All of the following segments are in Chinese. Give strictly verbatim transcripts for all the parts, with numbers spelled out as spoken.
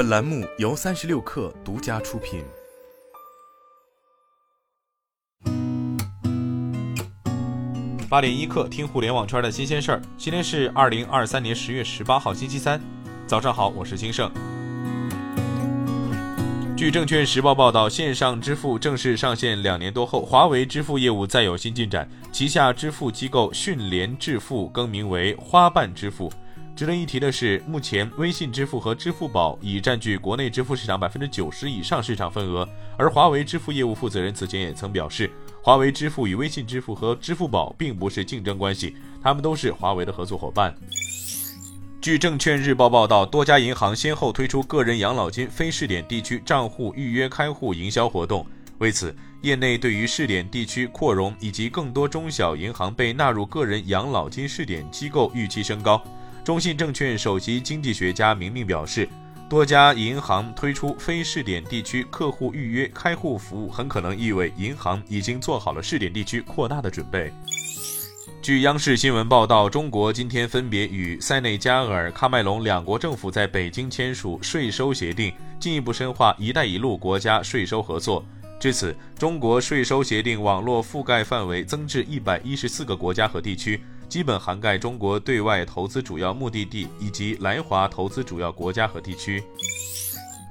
本栏目由三十六氪独家出品。八点一刻，听互联网圈的新鲜事儿。今天是二零二三年十月十八号，星期三，早上好，我是金盛。据证券时报报道，线上支付正式上线两年多后，华为支付业务再有新进展，旗下支付机构迅联支付更名为花瓣支付。值得一提的是，目前微信支付和支付宝已占据国内支付市场 百分之九十 以上市场份额，而华为支付业务负责人此前也曾表示，华为支付与微信支付和支付宝并不是竞争关系，他们都是华为的合作伙伴。据证券日报报道，多家银行先后推出个人养老金非试点地区账户预约开户营销活动，为此，业内对于试点地区扩容以及更多中小银行被纳入个人养老金试点机构预期升高。中信证券首席经济学家明明表示，多家银行推出非试点地区客户预约开户服务，很可能意味银行已经做好了试点地区扩大的准备。据央视新闻报道，中国今天分别与塞内加尔、喀麦隆两国政府在北京签署税收协定，进一步深化“一带一路”国家税收合作。至此，中国税收协定网络覆盖范围增至一百一十四个国家和地区，基本涵盖中国对外投资主要目的地以及来华投资主要国家和地区。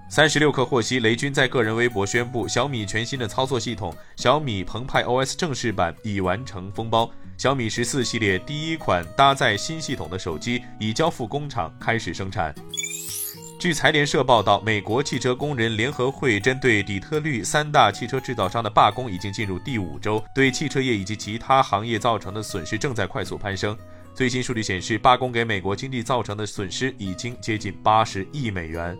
三十六氪获悉，雷军在个人微博宣布，小米全新的操作系统小米澎湃 O S 正式版已完成封包，小米十四系列第一款搭载新系统的手机已交付工厂开始生产。据财联社报道，美国汽车工人联合会针对底特律三大汽车制造商的罢工已经进入第五周，对汽车业以及其他行业造成的损失正在快速攀升。最新数据显示，罢工给美国经济造成的损失已经接近八十亿美元。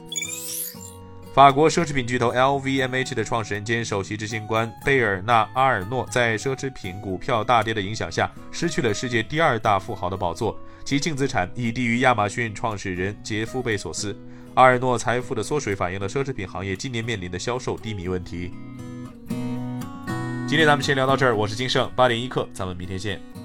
法国奢侈品巨头 L V M H 的创始人兼首席执行官贝尔纳·阿尔诺在奢侈品股票大跌的影响下，失去了世界第二大富豪的宝座，其净资产已低于亚马逊创始人杰夫·贝索斯。阿尔诺财富的缩水反映了奢侈品行业今年面临的销售低迷问题。今天咱们先聊到这儿，我是金盛，八点一刻，咱们明天见。